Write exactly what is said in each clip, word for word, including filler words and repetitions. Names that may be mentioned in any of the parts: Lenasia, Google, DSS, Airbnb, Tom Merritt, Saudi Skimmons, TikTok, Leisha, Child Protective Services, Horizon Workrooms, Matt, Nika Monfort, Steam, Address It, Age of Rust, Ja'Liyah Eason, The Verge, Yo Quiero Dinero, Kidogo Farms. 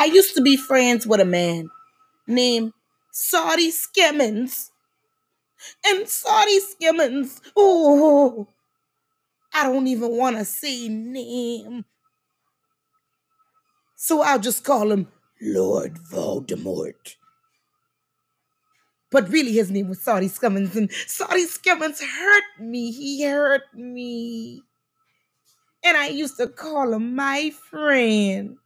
I used to be friends with a man named Saudi Skimmons. And Saudi Skimmons, oh, I don't even want to say name. So I'll just call him Lord Voldemort. But really his name was Saudi Skimmons, and Saudi Skimmons hurt me. He hurt me. And I used to call him my friend.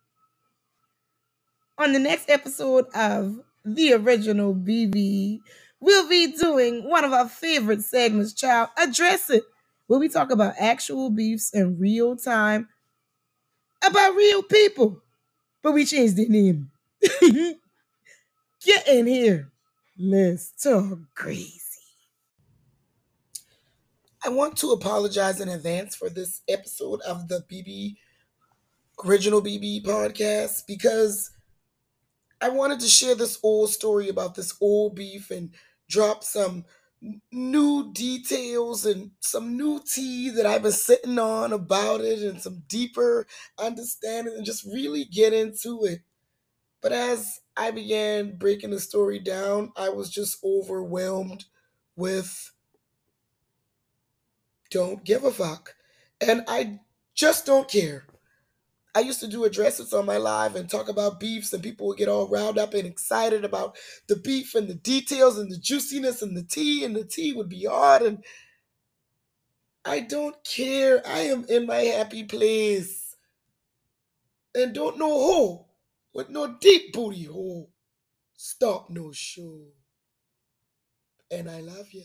On the next episode of The Original B B, we'll be doing one of our favorite segments, child, Address It, where we talk about actual beefs in real time, about real people, but we changed the name. Get in here. Let's talk crazy. I want to apologize in advance for this episode of the B B, Original B B podcast, because I wanted to share this old story about this old beef and drop some new details and some new tea that I've been sitting on about it and some deeper understanding and just really get into it. But as I began breaking the story down, I was just overwhelmed with don't give a fuck. And I just don't care. I used to do addresses on my live and talk about beefs, and people would get all riled up and excited about the beef and the details and the juiciness and the tea, and the tea would be hard. And I don't care. I am in my happy place. And don't know who, with no deep booty hole, stop no show. And I love you.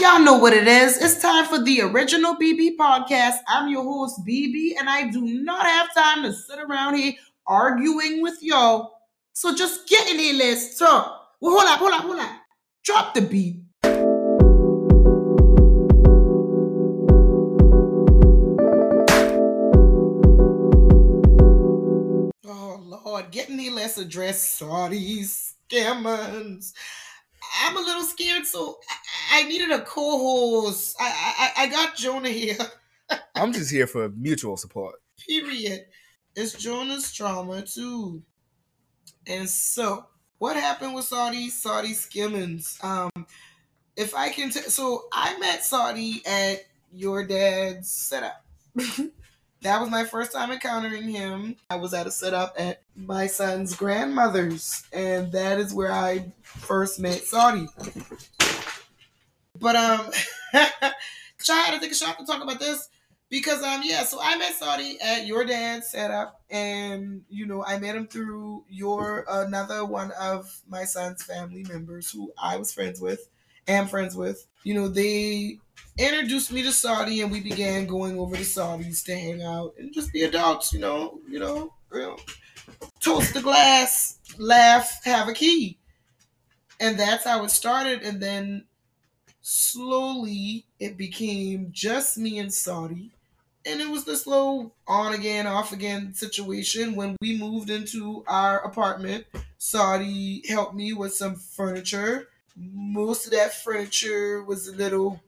Y'all know what it is. It's time for the Original B B podcast. I'm your host, B B, and I do not have time to sit around here arguing with y'all. So just get in here, let's talk. Well, hold up, hold up, hold up. Drop the beat. Oh, Lord. Get in here, let's address Saudi Skimmons. I'm a little scared, so I needed a co-host. I I, I got Jonah here. I'm just here for mutual support. Period. It's Jonah's trauma, too. And so, what happened with Saudi Saudi Skimmons? Um, if I can... T- so, I met Saudi at your dad's setup. That was my first time encountering him. I was at a setup at my son's grandmother's, and that is where I first met Saudi. But um, try to take a shot to talk about this because um, yeah. So I met Saudi at your dad's setup, and you know I met him through your another one of my son's family members who I was friends with, am friends with. You know they. Introduced me to Saudi, and we began going over to Saudi's to hang out and just be adults, you know, you know, you know, toast the glass, laugh, have a key. And that's how it started. And then slowly it became just me and Saudi. And it was this little on again, off again situation. When we moved into our apartment, Saudi helped me with some furniture. Most of that furniture was a little...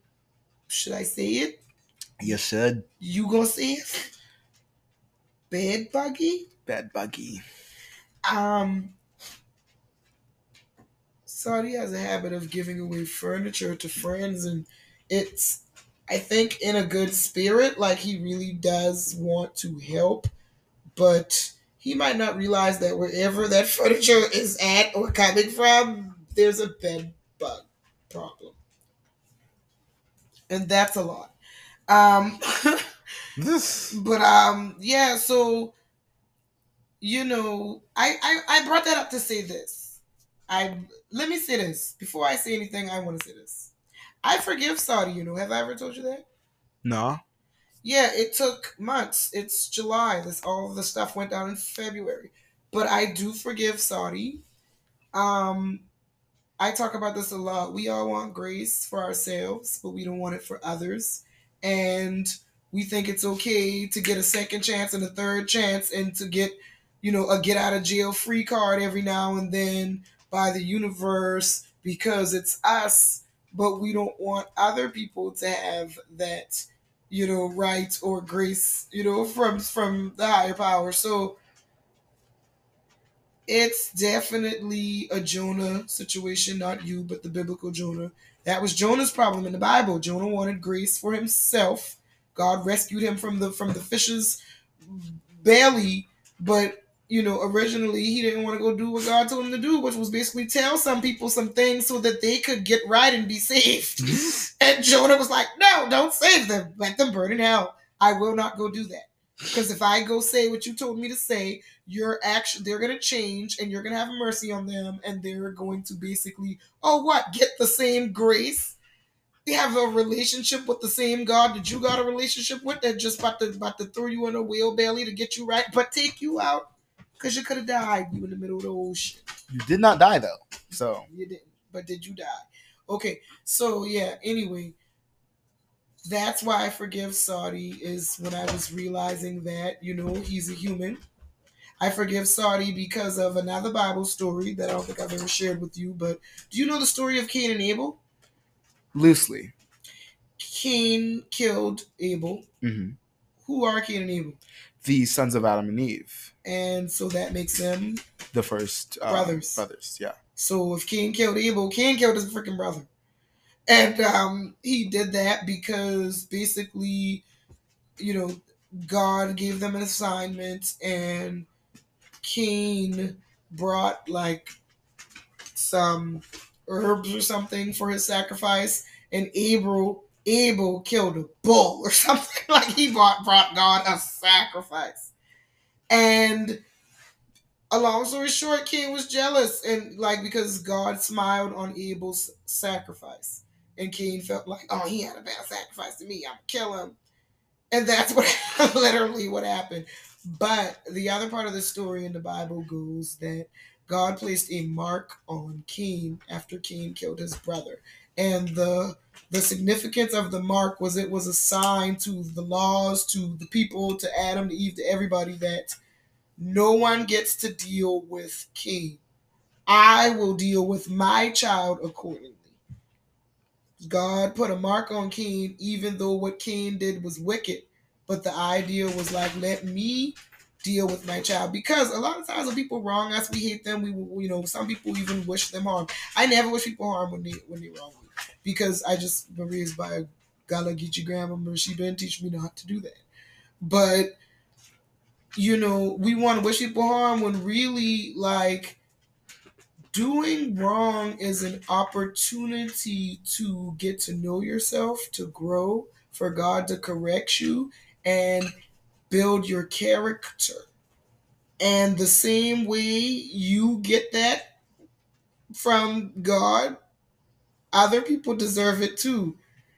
Should I say it? You should. You gonna say it? Bed buggy? Bed buggy. Um, Saudi has a habit of giving away furniture to friends, and it's, I think, in a good spirit. Like, he really does want to help, but he might not realize that wherever that furniture is at or coming from, there's a bed bug problem. And that's a lot. Um, but, um, yeah, so, you know, I, I, I brought that up to say this. I Let me say this. Before I say anything, I want to say this. I forgive Saudi, you know. Have I ever told you that? No. Yeah, it took months. It's July. This, all the stuff went down in February. But I do forgive Saudi. Um... I talk about this a lot. We all want grace for ourselves, but we don't want it for others. And we think it's okay to get a second chance and a third chance and to get, you know, a get out of jail free card every now and then by the universe because it's us, but we don't want other people to have that, you know, right or grace, you know, from, from the higher power. So it's definitely a Jonah situation, not you, but the biblical Jonah. That was Jonah's problem in the Bible. Jonah wanted grace for himself. God rescued him from the from the fish's belly, but you know, originally he didn't want to go do what God told him to do, which was basically tell some people some things so that they could get right and be saved. And Jonah was like, no, don't save them. Let them burn in hell. I will not go do that. Because if I go say what you told me to say, you're actually, they're going to change and you're going to have mercy on them. And they're going to basically, oh, what? Get the same grace. They have a relationship with the same God that you got a relationship with that just about to, about to throw you in a whale belly to get you right, but take you out. Because you could have died, you in the middle of the ocean. You did not die, though. So you didn't. But did you die? Okay. So, yeah. Anyway, that's why I forgive Saudi, is when I was realizing that, you know, he's a human. I forgive Saudi because of another Bible story that I don't think I've ever shared with you. But do you know the story of Cain and Abel? Loosely. Cain killed Abel. Mm-hmm. Who are Cain and Abel? The sons of Adam and Eve. And so that makes them? The first uh, brothers. Brothers, yeah. So if Cain killed Abel, Cain killed his freaking brother. And um, he did that because basically, you know, God gave them an assignment, and Cain brought like some herbs or something for his sacrifice, and Abel Abel killed a bull or something. Like he brought, brought God a sacrifice. And a long story short, Cain was jealous, and like, because God smiled on Abel's sacrifice, and Cain felt like, oh, he had a bad sacrifice to me, I'm gonna kill him. And that's what literally what happened. But the other part of the story in the Bible goes that God placed a mark on Cain after Cain killed his brother. And the the significance of the mark was it was a sign to the laws, to the people, to Adam, to Eve, to everybody, that no one gets to deal with Cain. I will deal with my child accordingly. God put a mark on Cain, even though what Cain did was wicked. But the idea was like, let me deal with my child. Because a lot of times when people wrong us, we hate them. We, you know, some people even wish them harm. I never wish people harm when they when they wrong me, because I just was raised by a Gala Geechee grandmother. She didn't teach me not to do that. But you know, we want to wish people harm when really, like, doing wrong is an opportunity to get to know yourself, to grow, for God to correct you, and build your character. And the same way you get that from God, other people deserve it too.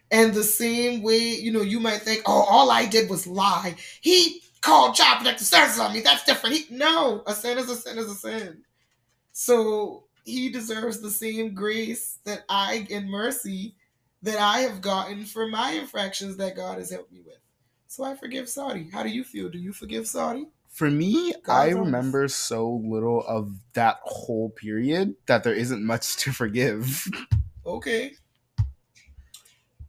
And the same way, you know, you might think, oh, all I did was lie. He called child protective services on me. That's different. He, no, a sin is a sin is a sin. So he deserves the same grace that I, and mercy that I have gotten for my infractions that God has helped me with. So I forgive Saudi. How do you feel? Do you forgive Saudi? For me, God I knows. remember so little of that whole period that there isn't much to forgive. Okay.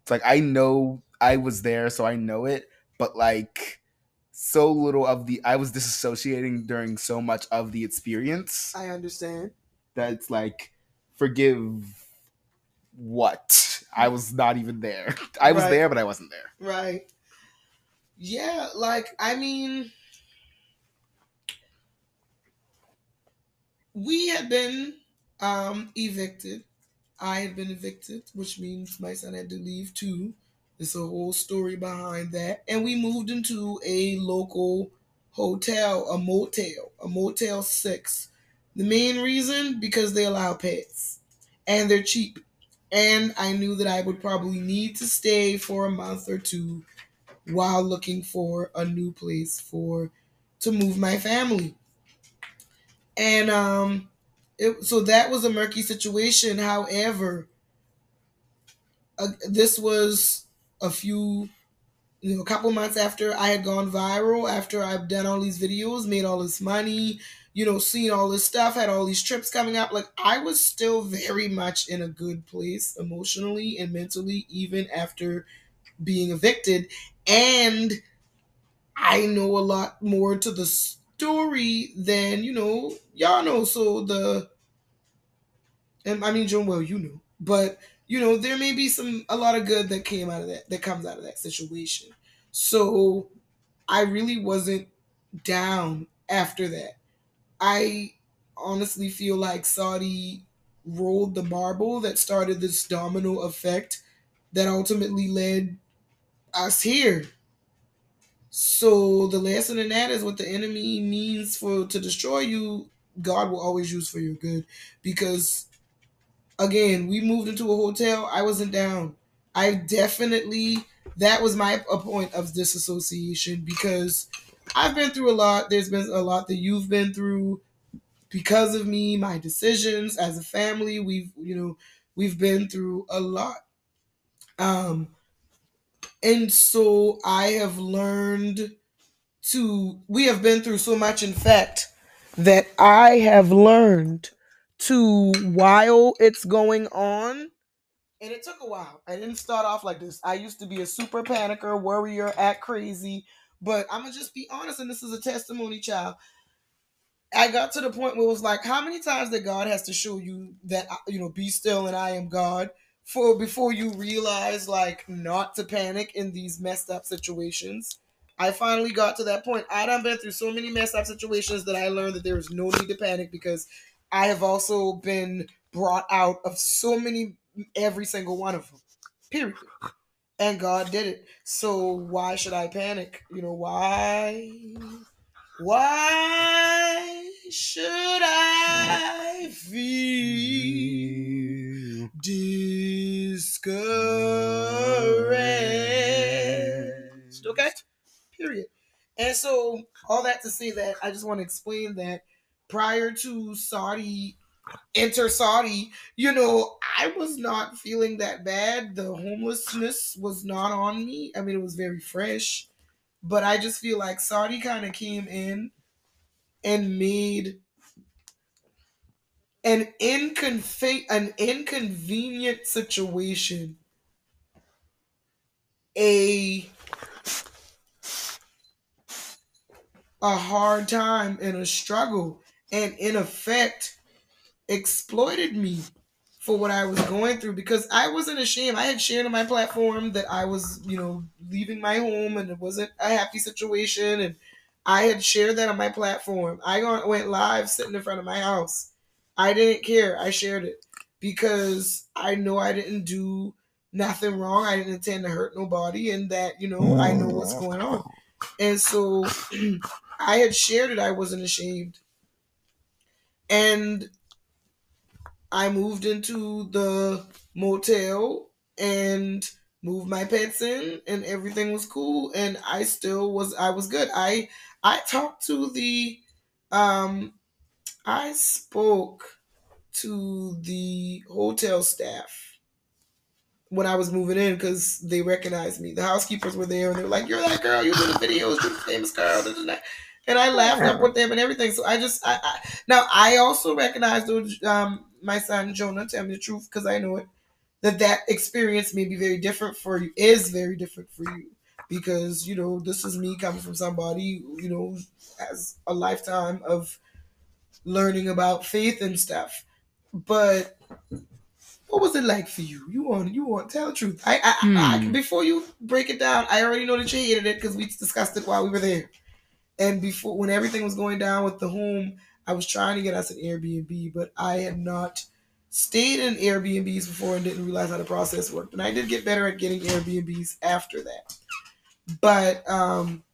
It's like, I know I was there, so I know it. But like, so little of the, I was disassociating during so much of the experience. I understand. That it's like, forgive what? I was not even there. I was right. there, but I wasn't there. Right. Yeah, like, I mean, we had been um, evicted. I had been evicted, which means my son had to leave too. There's a whole story behind that. And we moved into a local hotel, a motel, a Motel six. The main reason, because they allow pets and they're cheap. And I knew that I would probably need to stay for a month or two while looking for a new place for to move my family. And um, it, so that was a murky situation. However, uh, this was a few, you know, a couple months after I had gone viral, after I've done all these videos, made all this money, you know, seen all this stuff, had all these trips coming up. Like, I was still very much in a good place emotionally and mentally, even after being evicted. And I know a lot more to the story than, you know, y'all know. So the, and I mean, Joan, well, you know, but you know, there may be some, a lot of good that came out of that, that comes out of that situation. So I really wasn't down after that. I honestly feel like Saudi rolled the marble that started this domino effect that ultimately led us here. So the lesson in that is what the enemy means for to destroy you, God will always use for your good. Because again, we moved into a hotel. I wasn't down. I definitely, that was my a point of disassociation, because I've been through a lot. There's been a lot that you've been through because of me, my decisions as a family. We've, you know, we've been through a lot. Um, and so I have learned to, we have been through so much, in fact, that I have learned to, while it's going on, and it took a while. I didn't start off like this. I used to be a super panicker, worrier, act crazy, but I'm gonna just be honest, and this is a testimony, child. I got to the point where it was like, how many times that God has to show you that, you know, be still and I am God, for before you realize, like, not to panic in these messed up situations. I finally got to that point. I done been through so many messed up situations that I learned that there is no need to panic, because I have also been brought out of so many, every single one of them, period. And God did it. So why should I panic? You know, why? Why should I feel discouraged? Okay? Period. And so, all that to say that I just want to explain that prior to Saudi, enter Saudi, you know, I was not feeling that bad. The homelessness was not on me. I mean, it was very fresh. But I just feel like Saudi kind of came in and made an, inconfe- an inconvenient situation a, a hard time and a struggle, and in effect exploited me for what I was going through, because I wasn't ashamed. I had shared on my platform that I was, you know, leaving my home and it wasn't a happy situation. And I had shared that on my platform. I went live sitting in front of my house. I didn't care. I shared it because I know I didn't do nothing wrong. I didn't intend to hurt nobody, and that, you know, mm-hmm. I know what's going on. And so I had shared it. I wasn't ashamed. And I moved into the motel and moved my pets in, and everything was cool. And I still was, I was good. I, I talked to the, um, I spoke to the hotel staff when I was moving in, because they recognized me. The housekeepers were there and they were like, "You're that girl, you do the videos, you're the famous girl." And I laughed up with them and everything. So I just, I, I now I also recognized those, um, my son Jonah, tell me the truth, because I know it, that that experience may be very different for you, is very different for you, because, you know, this is me coming from somebody, you know, has a lifetime of learning about faith and stuff. But what was it like for you? You want, you want, tell the truth. I, I, hmm. I, before you break it down, I already know that you hated it because we discussed it while we were there. And before, when everything was going down with the home, I was trying to get us an Airbnb, but I had not stayed in Airbnbs before and didn't realize how the process worked. And I did get better at getting Airbnbs after that. But, um,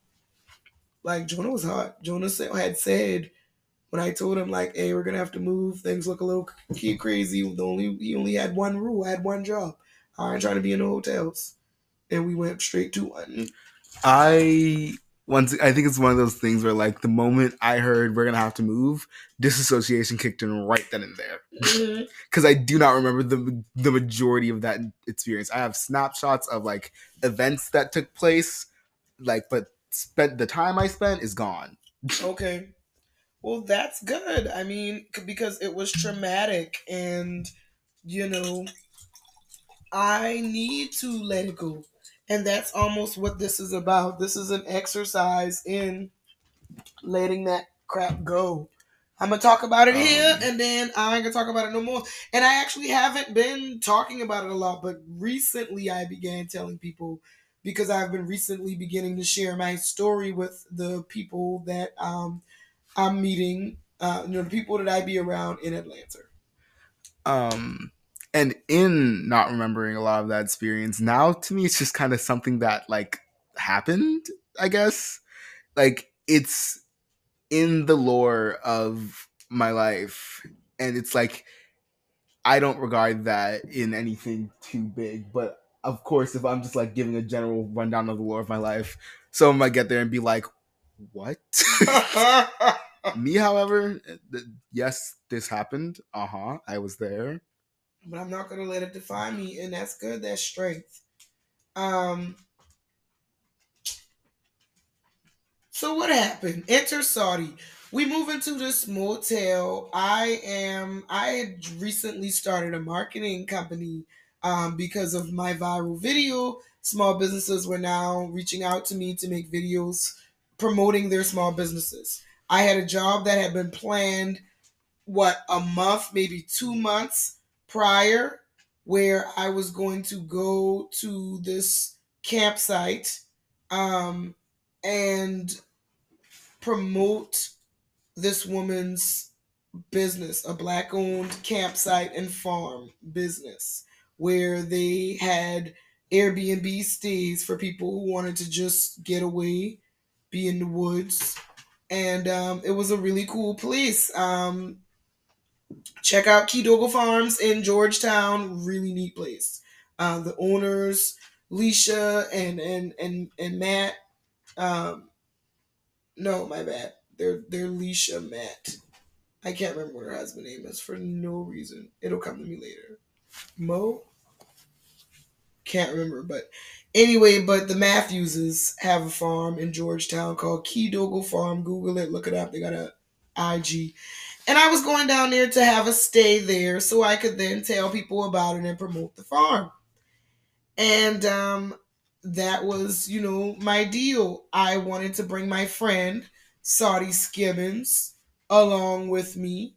like, Jonah was hot. Jonah had said, when I told him, like, "Hey, we're going to have to move. Things look a little crazy." The only, he only had one rule. I had one job. I ain't trying to be in the hotels. And we went straight to one. I... Once, I think it's one of those things where, like, the moment I heard we're going to have to move, disassociation kicked in right then and there. Because mm-hmm. I do not remember the the majority of that experience. I have snapshots of, like, events that took place, like, but spent, the time I spent is gone. Okay. Well, that's good. I mean, because it was traumatic, and, you know, I need to let it go. And that's almost what this is about. This is an exercise in letting that crap go. I'm going to talk about it um, here, and then I ain't going to talk about it no more. And I actually haven't been talking about it a lot, but recently I began telling people because I've been recently beginning to share my story with the people that um, I'm meeting, uh, you know, the people that I be around in Atlanta. Um, and in not remembering a lot of that experience, now to me it's just kind of something that, like, happened, I guess. Like, it's in the lore of my life, and it's like I don't regard that in anything too big, but of course if I'm just like giving a general rundown of the lore of my life, someone might get there and be like, what? Me, however, th- yes, this happened. Uh-huh, I was there, but I'm not gonna let it define me, and that's good. That's strength. um So what happened? Enter Saudi. We move into this motel. I am. I had recently started a marketing company um, because of my viral video. Small businesses were now reaching out to me to make videos promoting their small businesses. I had a job that had been planned, what, a month, maybe two months prior, where I was going to go to this campsite um, and promote this woman's business, a black-owned campsite and farm business where they had Airbnb stays for people who wanted to just get away, be in the woods. And um, it was a really cool place. Um, check out Kidogo Farms in Georgetown. Really neat place. Uh, the owners, Leisha and, and, and, and Matt. Um, no, my bad. They're, they're Leisha Matt. I can't remember what her husband's name is for no reason. It'll come to me later. Mo? Can't remember, but anyway, but the Matthewses have a farm in Georgetown called Kidogo Farm. Google it, look it up. They got a I G. And I was going down there to have a stay there so I could then tell people about it and promote the farm. And, um, that was, you know, my deal. I wanted to bring my friend, Saudi Skimmons, along with me,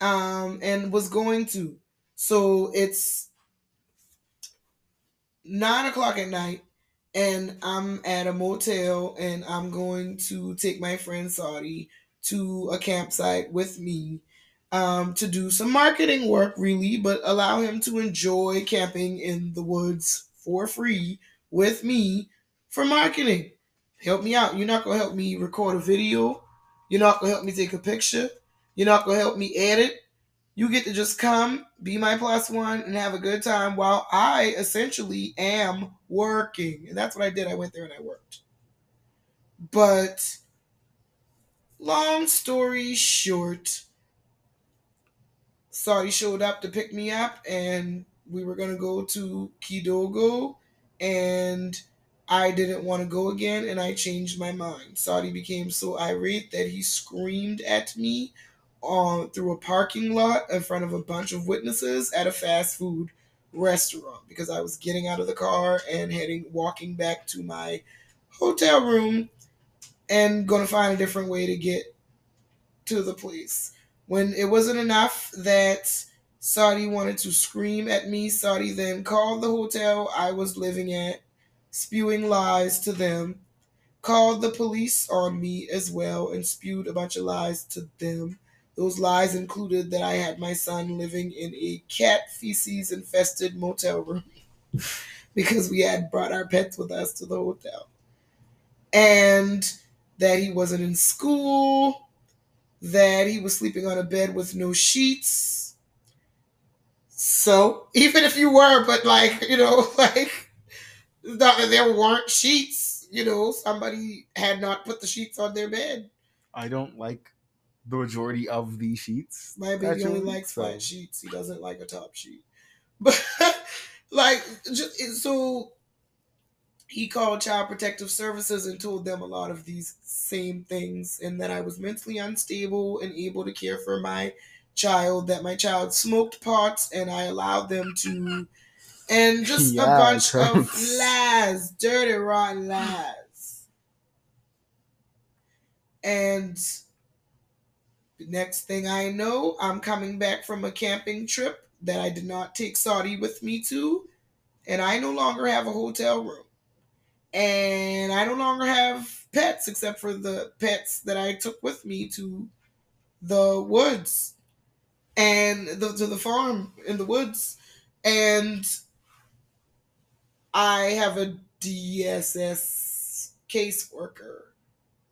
um, and was going to. So it's nine o'clock at night, and I'm at a motel, and I'm going to take my friend Saudi to a campsite with me um, to do some marketing work, really, but allow him to enjoy camping in the woods for free with me for marketing. Help me out. You're not going to help me record a video. You're not going to help me take a picture. You're not going to help me edit. You get to just come, be my plus one, and have a good time while I essentially am working. And that's what I did. I went there and I worked. But long story short, Saudi showed up to pick me up, and we were going to go to Kidogo. And I didn't want to go again, and I changed my mind. Saudi became so irate that he screamed at me uh, through a parking lot in front of a bunch of witnesses at a fast food restaurant because I was getting out of the car and heading, walking back to my hotel room and going to find a different way to get to the place. When it wasn't enough that Saudi wanted to scream at me. Saudi then called the hotel I was living at, spewing lies to them, called the police on me as well, and spewed a bunch of lies to them. Those lies included that I had my son living in a cat feces-infested motel room because we had brought our pets with us to the hotel, and that he wasn't in school, that he was sleeping on a bed with no sheets. So, even if you were, but like, you know, like, not that there weren't sheets, you know, somebody had not put the sheets on their bed. I don't like the majority of the sheets. My baby actually only likes so. flat sheets. He doesn't like a top sheet. But, like, just, so he called Child Protective Services and told them a lot of these same things, and that I was mentally unstable and able to care for my child, that my child smoked pots and I allowed them to, and just yeah, a bunch of lies, dirty, rotten lies. And The next thing I know, I'm coming back from a camping trip that I did not take Saudi with me to, and I no longer have a hotel room. And I no longer have pets, except for the pets that I took with me to the woods and the, to the farm in the woods. And I have a D S S caseworker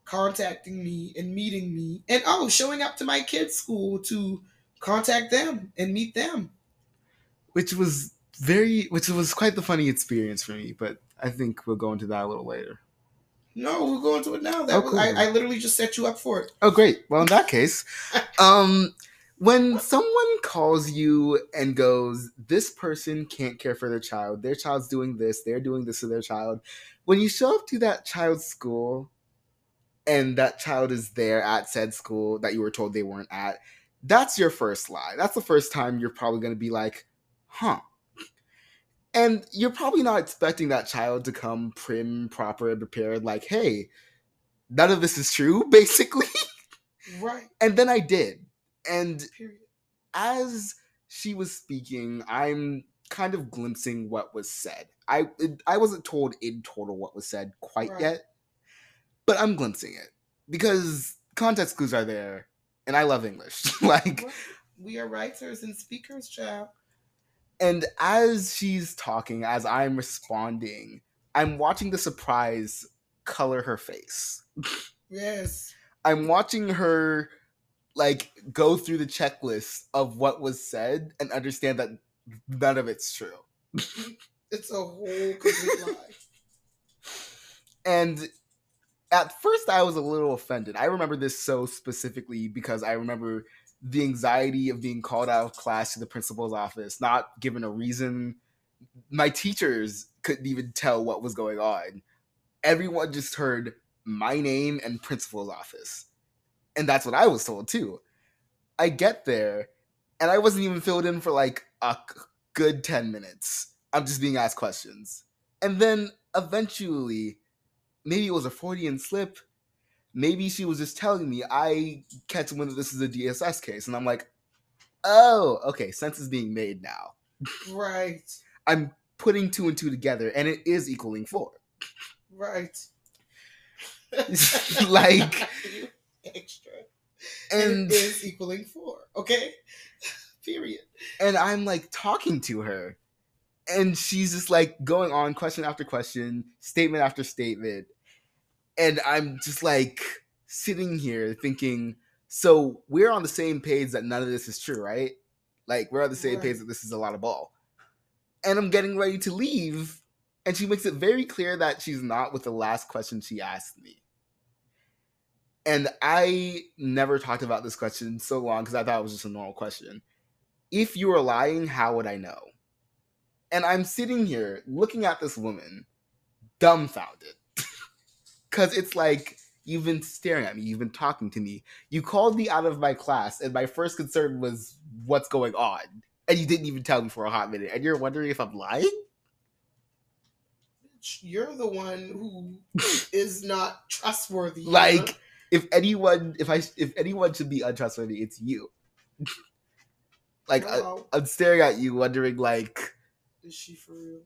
contacting me and meeting me, and oh, showing up to my kids' school to contact them and meet them. Which was very, which was quite the funny experience for me, but I think we'll go into that a little later. No, we'll go into it now. That oh, was, cool. I, I literally just set you up for it. Oh, great. Well, in that case, um, when someone calls you and goes, this person can't care for their child, their child's doing this, they're doing this to their child, when you show up to that child's school and that child is there at said school that you were told they weren't at, that's your first lie. That's the first time you're probably going to be like, huh. And you're probably not expecting that child to come prim, proper, and prepared, like, hey, none of this is true, basically. Right. And then I did. And period. As she was speaking, I'm kind of glimpsing what was said. I I wasn't told in total what was said quite right. yet, but I'm glimpsing it because context clues are there, and I love English. Like, we are writers and speakers, child. And as she's talking, as I'm responding, I'm watching the surprise color her face. Yes. I'm watching her, like, go through the checklist of what was said and understand that none of it's true. It's a whole complete lie. And at first, I was a little offended. I remember this so specifically because I remember the anxiety of being called out of class to the principal's office, not given a reason. My teachers couldn't even tell what was going on. Everyone just heard my name and principal's office. And that's what I was told too. I get there and I wasn't even filled in for like a good ten minutes. I'm just being asked questions. And then eventually, maybe it was a Freudian slip, maybe she was just telling me, I catch wind that this is a D S S case. And I'm like, oh, okay, sense is being made now. Right. I'm putting two and two together, and it is equaling four. Right. Like. Extra. And it is equaling four, okay? Period. And I'm, like, talking to her. And she's just, like, going on question after question, statement after statement. And I'm just, like, sitting here thinking, so we're on the same page that none of this is true, right? Like, we're on the same right. page that this is a lot of ball. And I'm getting ready to leave, and she makes it very clear that she's not with the last question she asked me. And I never talked about this question so long because I thought it was just a normal question. If you were lying, how would I know? And I'm sitting here looking at this woman, dumbfounded. Because it's like, you've been staring at me, you've been talking to me. You called me out of my class, and my first concern was, what's going on? And you didn't even tell me for a hot minute. And you're wondering if I'm lying? You're the one who is not trustworthy. Like, either. if anyone if I, if anyone should be untrustworthy, it's you. Like, wow. I, I'm staring at you, wondering, like... Is she for real?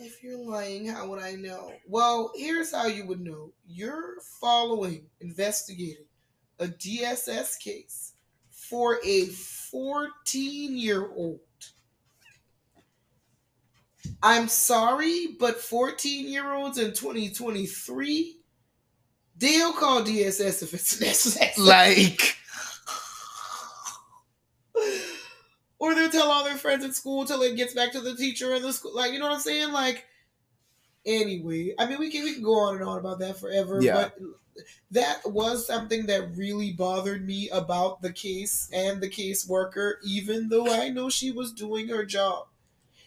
If you're lying, how would I know? Well, here's how you would know. You're following, investigating a D S S case for a fourteen-year-old. I'm sorry, but fourteen-year-olds in twenty twenty-three, they'll call D S S if it's necessary. Like... Or they'll tell all their friends at school till it gets back to the teacher and the school. Like, you know what I'm saying? Like, anyway, I mean, we can we can go on and on about that forever. Yeah. But that was something that really bothered me about the case and the caseworker, even though I know she was doing her job,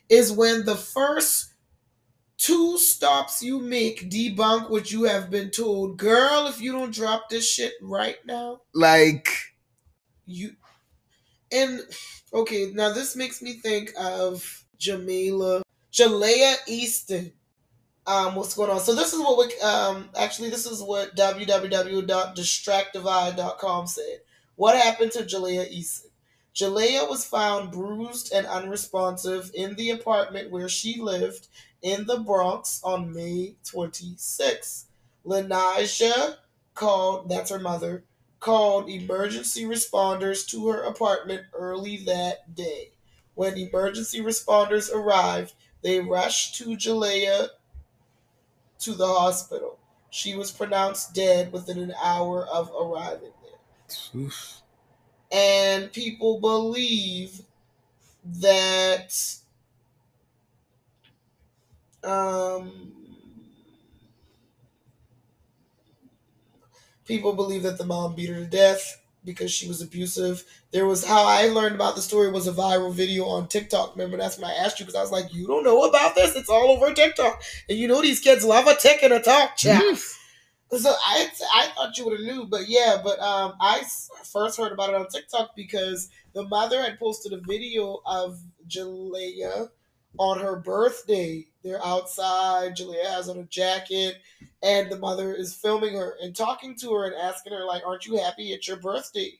is when the first two stops you make debunk what you have been told. Girl, if you don't drop this shit right now. Like. You. And... Okay, now this makes me think of Ja'Liyah Eason. um, what's going on. So this is what we, um, actually, this is what w w w dot distract divide dot com said. What happened to Ja'Liyah Eason? Ja'Liyah was found bruised and unresponsive in the apartment where she lived in the Bronx on May twenty-sixth. Lenasia called, that's her mother, called emergency responders to her apartment early that day. When emergency responders arrived, they rushed to Ja'Liyah to the hospital. She was pronounced dead within an hour of arriving there. Oof. And people believe that um, people believe that the mom beat her to death because she was abusive. There was, how I learned about the story was a viral video on TikTok. Remember, that's when I asked you, because I was like, you don't know about this? It's all over TikTok. And you know these kids love a tick and a talk chat. Yes. So I, I thought you would have knew, but yeah, but um, I first heard about it on TikTok because the mother had posted a video of Ja'Liyah on her birthday. They're outside, Ja'Liyah has on a jacket, and the mother is filming her and talking to her and asking her, like, aren't you happy it's your birthday?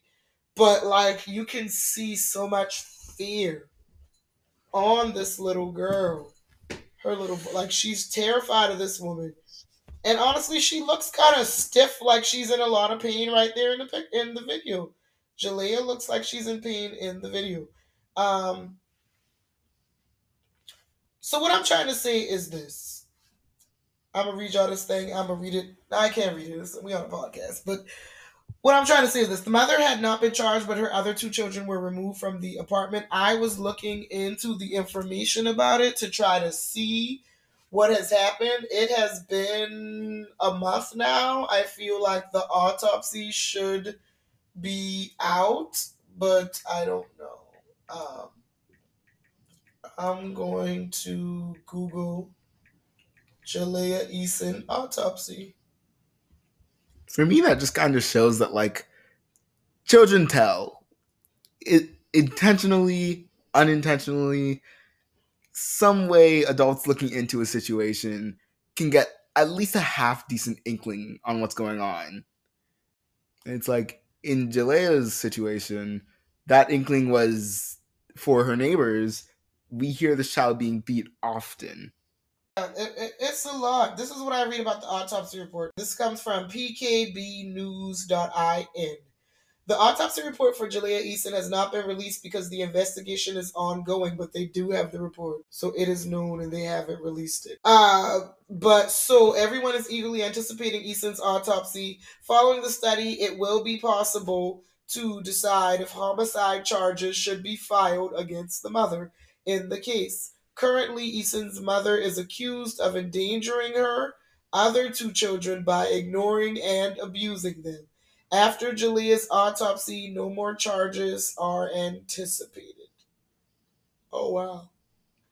But, like, you can see so much fear on this little girl. Her little, like, she's terrified of this woman. And honestly, she looks kind of stiff, like she's in a lot of pain right there in the in the video. Ja'Liyah looks like she's in pain in the video. Um, so what I'm trying to say is this. I'm going to read y'all this thing. I'm going to read it. I can't read it. We on a podcast. But what I'm trying to say is this. The mother had not been charged, but her other two children were removed from the apartment. I was looking into the information about it to try to see what has happened. It has been a month now. I feel like the autopsy should be out, but I don't know. Um, I'm going to Google Ja'Liyah Eason autopsy. For me, that just kind of shows that, like, children tell. It intentionally, unintentionally, some way adults looking into a situation can get at least a half decent inkling on what's going on. And it's like, in Ja'Liyah's situation, that inkling was for her neighbors. We hear this child being beat often. It, it, it's a lot. This is what I read about the autopsy report. This comes from p k b news dot in. The autopsy report for Ja'Liyah Eason has not been released because the investigation is ongoing, but they do have the report. So it is known and they haven't released it. Uh, but so everyone is eagerly anticipating Eason's autopsy. Following the study, it will be possible to decide if homicide charges should be filed against the mother in the case. Currently, Eason's mother is accused of endangering her other two children by ignoring and abusing them. After Ja'Liyah's autopsy, no more charges are anticipated. Oh, wow.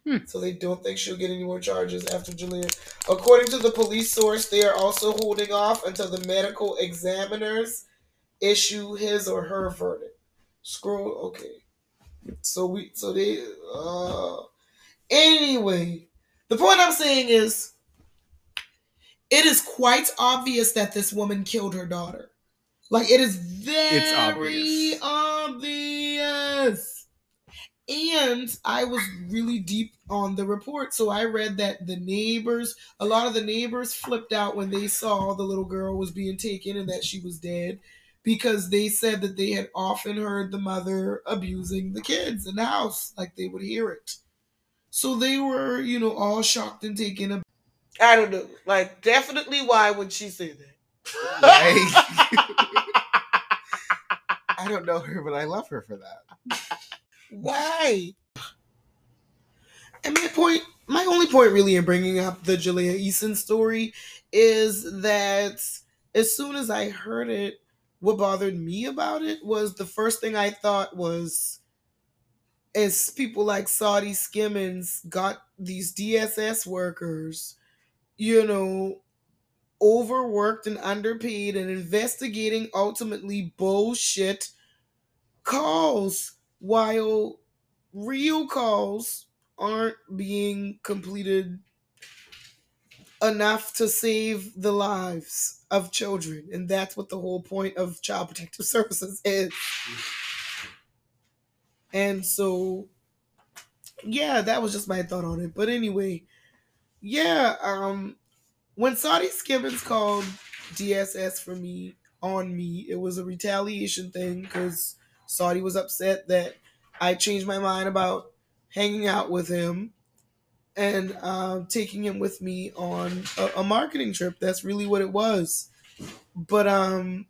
Hmm. So they don't think she'll get any more charges after Ja'Liyah. According to the police source, they are also holding off until the medical examiners issue his or her verdict. Scroll, okay. So we, so they, uh... Anyway, the point I'm saying is, it is quite obvious that this woman killed her daughter. Like, it is very it's obvious. obvious. And I was really deep on the report, so I read that the neighbors, a lot of the neighbors flipped out when they saw the little girl was being taken and that she was dead, because they said that they had often heard the mother abusing the kids in the house. Like, they would hear it. So they were, you know, all shocked and taken aback. I don't know. Like, definitely, why would she say that? Like... I don't know her, but I love her for that. Why? And my point, my only point really in bringing up the Ja'Liyah Eason story is that as soon as I heard it, what bothered me about it was the first thing I thought was, as people like Saudi Skimmons got these D S S workers, you know, overworked and underpaid and investigating ultimately bullshit calls, while real calls aren't being completed enough to save the lives of children. And that's what the whole point of Child Protective Services is. And so, yeah, that was just my thought on it. But anyway, yeah, um, when Saudi Skimmons called D S S for me, on me, it was a retaliation thing because Saudi was upset that I changed my mind about hanging out with him and uh, taking him with me on a, a marketing trip. That's really what it was. But um,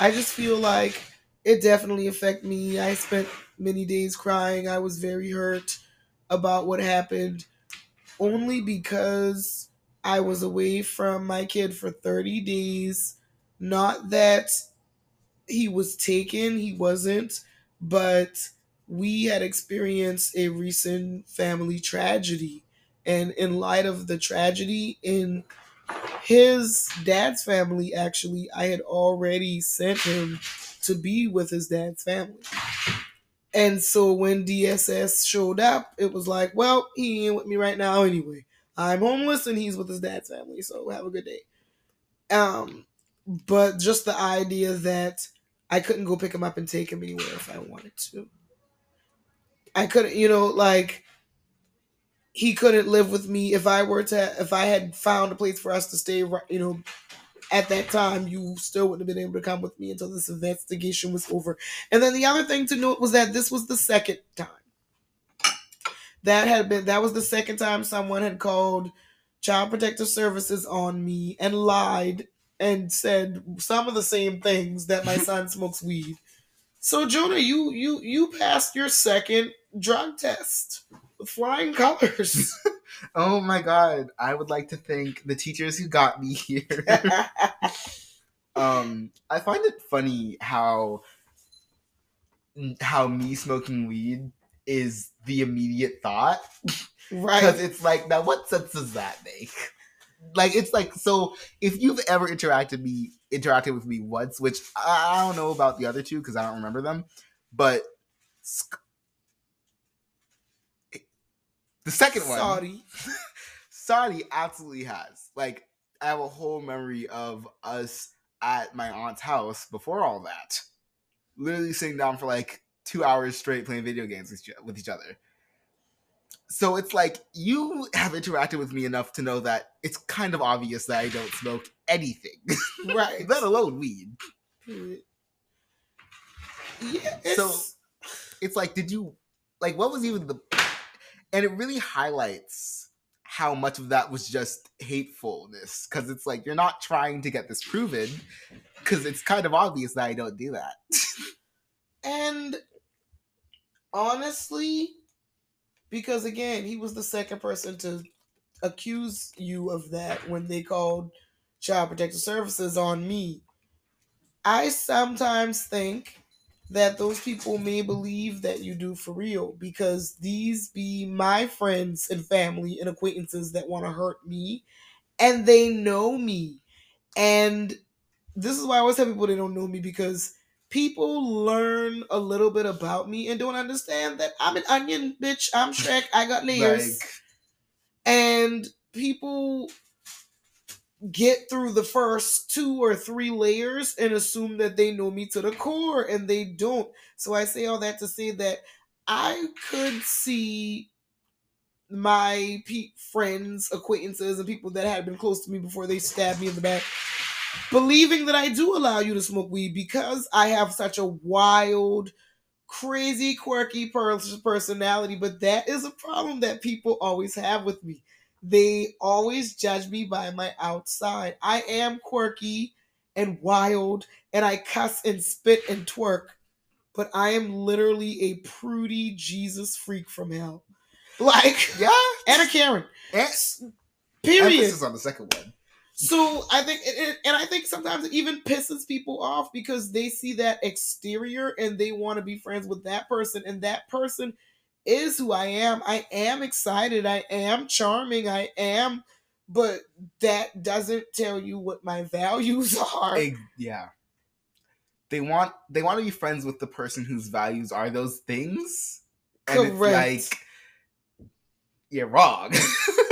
I just feel like it definitely affected me. I spent many days crying. I was very hurt about what happened only because I was away from my kid for thirty days. Not that he was taken, he wasn't, but we had experienced a recent family tragedy. And in light of the tragedy in his dad's family, actually, I had already sent him to be with his dad's family. And so when D S S showed up, it was like, well, he ain't with me right now anyway. I'm homeless and he's with his dad's family, so have a good day. Um, but just the idea that I couldn't go pick him up and take him anywhere if I wanted to. I couldn't, you know, like, he couldn't live with me. If I were to, if I had found a place for us to stay, you know, at that time, you still wouldn't have been able to come with me until this investigation was over. And then the other thing to note was that this was the second time. That had been, that was the second time someone had called Child Protective Services on me and lied and said some of the same things, that my son smokes weed. So Jonah, you you you passed your second drug test with flying colors. Oh my God! I would like to thank the teachers who got me here. um, I find it funny how how me smoking weed is the immediate thought. Right. Because it's like, now what sense does that make? Like, it's like, so if you've ever interacted me interacted with me once, which I don't know about the other two because I don't remember them, but the second one, Saudi Saudi absolutely has. Like, I have a whole memory of us at my aunt's house before all that, literally sitting down for like two hours straight playing video games with each other. So it's like, you have interacted with me enough to know that it's kind of obvious that I don't smoke anything. Right. Let alone weed. Yeah, it's... So it's like, did you, like, what was even the, and it really highlights how much of that was just hatefulness. Because it's like, you're not trying to get this proven because it's kind of obvious that I don't do that. And honestly, because again, he was the second person to accuse you of that when they called Child Protective Services on me. I sometimes think that those people may believe that you do for real, because these be my friends and family and acquaintances that want to hurt me, and they know me. And this is why I always tell people they don't know me, because people learn a little bit about me and don't understand that I'm an onion, bitch. I'm Shrek. I got layers. Like, and people get through the first two or three layers and assume that they know me to the core, and they don't. So I say all that to say that I could see my pe- friends, acquaintances, and people that had been close to me before they stabbed me in the back, believing that I do allow you to smoke weed because I have such a wild, crazy, quirky personality. But that is a problem that people always have with me. They always judge me by my outside. I am quirky and wild, and I cuss and spit and twerk, but I am literally a prudy Jesus freak from hell. Like, yeah, and a Karen. Yes. Period. Emphasis on the second one. So I think, and I think sometimes it even pisses people off because they see that exterior and they want to be friends with that person. And that person is who I am. I am excited. I am charming. I am, but that doesn't tell you what my values are. Yeah. They want, they want to be friends with the person whose values are those things. Correct. And it's like, you're wrong.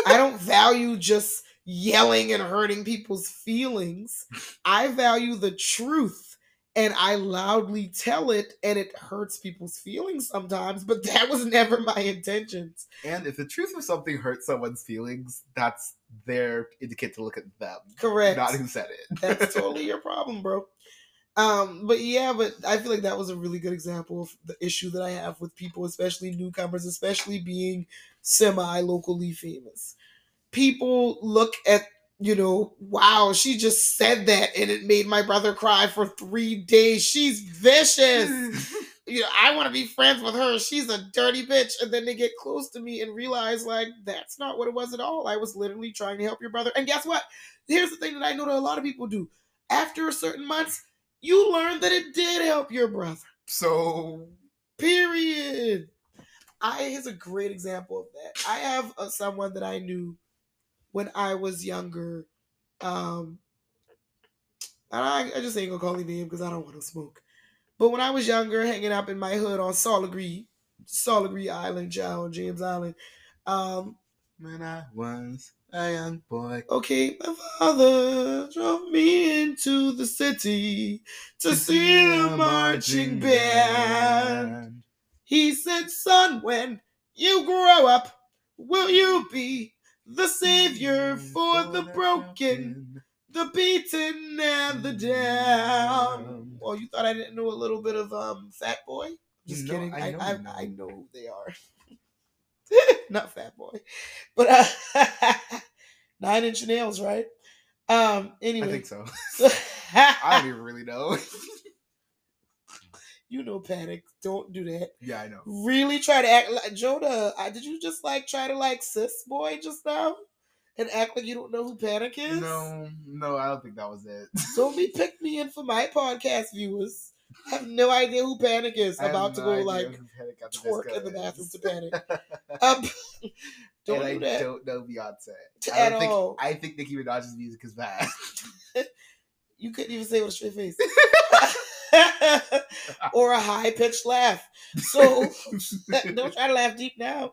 I don't value just yelling and hurting people's feelings. I value the truth, and I loudly tell it, and it hurts people's feelings sometimes, but that was never my intentions. And if the truth of something hurts someone's feelings, that's their indicator to look at them. Correct. Not who said it. That's totally your problem, bro. Um, but yeah, but I feel like that was a really good example of the issue that I have with people, especially newcomers, especially being semi-locally famous. People look at, you know, wow, she just said that and it made my brother cry for three days. She's vicious. You know, I want to be friends with her. She's a dirty bitch. And then they get close to me and realize, like, that's not what it was at all. I was literally trying to help your brother. And guess what? Here's the thing that I know that a lot of people do. After a certain months, you learn that it did help your brother. So, period. I here's a great example of that. I have a, someone that I knew when I was younger. Um, and I, I just ain't gonna call his name because I don't want to smoke. But when I was younger, hanging up in my hood on Soligree, Soligree Island, John James Island. Um, when I was a young boy. Okay, my father drove me into the city to, to see the marching band. band. He said, son, when you grow up, will you be the savior for the broken, the beaten, and the down? Oh, you thought I didn't know a little bit of um, Fat Boy? Just no, kidding. I know. I, I, I know who they are. Not Fat Boy. But uh, Nine Inch Nails, right? Um. Anyway. I think so. I don't even really know. You know, panic. Don't do that. Yeah, I know. Really try to act like Jonah. I, did you just like try to like sis boy just now and act like you don't know who Panic is? No, no, I don't think that was it. Don't be pick me in for my podcast viewers. I have no idea who Panic is. I'm about no to go like twerk in the bathroom to Panic. um, don't and do I that. Don't know Beyonce at I don't all. Think, I think Nicki Minaj's music is bad. You couldn't even say it with a straight face. Or a high-pitched laugh. So don't try to laugh deep now.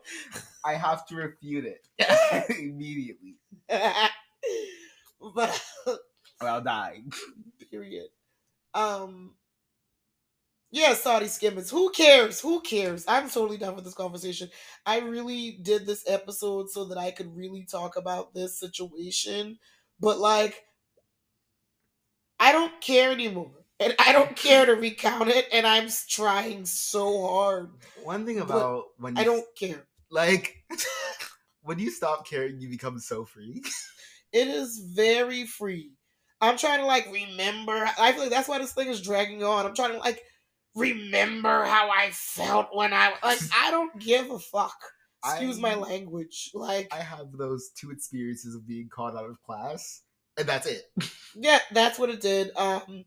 I have to refute it immediately. But well, dying. Period. Um. Yeah, Saudi Skimmons. Who cares? Who cares? I'm totally done with this conversation. I really did this episode so that I could really talk about this situation. But like, I don't care anymore. And I don't care to recount it, and I'm trying so hard. One thing about when you... I don't care. Like, when you stop caring, you become so free. It is very free. I'm trying to, like, remember. I feel like that's why this thing is dragging on. I'm trying to, like, remember how I felt when I... Like, I don't give a fuck. Excuse I, my language. Like, I have those two experiences of being called out of class, and that's it. Yeah, that's what it did. Um...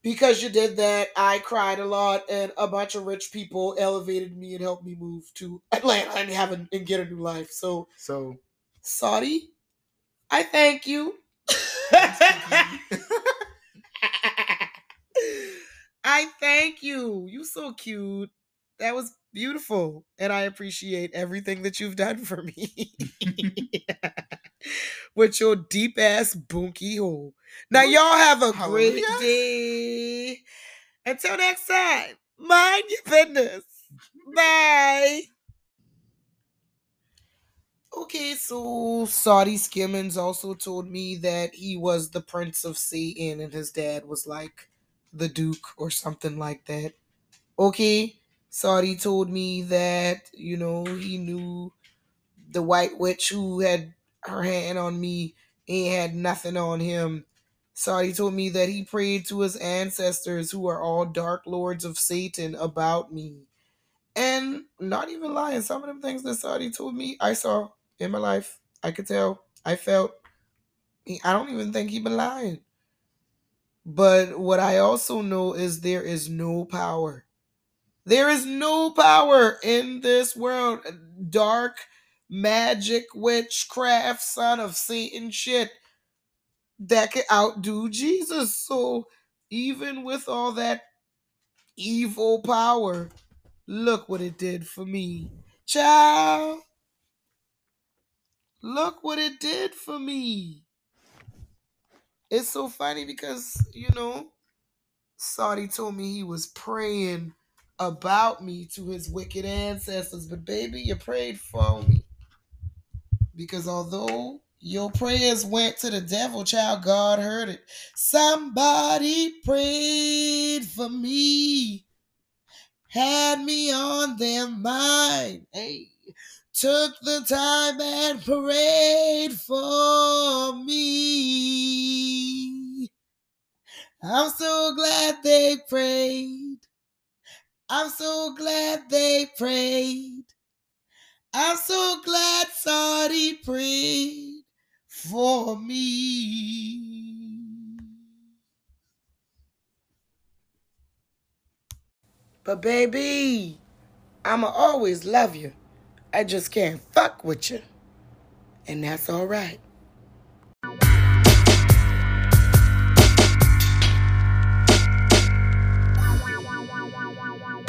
Because you did that, I cried a lot, and a bunch of rich people elevated me and helped me move to Atlanta and have a, and get a new life. So, so Saudi, I thank you. I thank you. You so cute. That was beautiful, and I appreciate everything that you've done for me. Yeah. With your deep ass bunky hole. Now y'all have a Hallelujah. Great day. Until next time, mind your business. Bye. Okay, so Saudi Skimmons also told me that he was the Prince of Satan and his dad was like the Duke or something like that. Okay, Saudi told me that, you know, he knew the white witch who had her hand on me and had nothing on him. Saudi told me that he prayed to his ancestors who are all dark lords of Satan about me. And not even lying, some of them things that Saudi told me, I saw in my life. I could tell. I felt. I don't even think he been lying. But what I also know is there is no power. There is no power in this world. Dark magic, witchcraft, son of Satan shit that could outdo Jesus. So even with all that evil power, look what it did for me. Ciao. Look what it did for me. It's so funny because, you know, Saudi told me he was praying about me to his wicked ancestors. But baby, you prayed for me. Because although your prayers went to the devil, child, God heard it. Somebody prayed for me. Had me on their mind. Hey, took the time and prayed for me. I'm so glad they prayed. I'm so glad they prayed. I'm so glad Saudi prayed for me. But baby, I'ma always love you. I just can't fuck with you. And that's all right.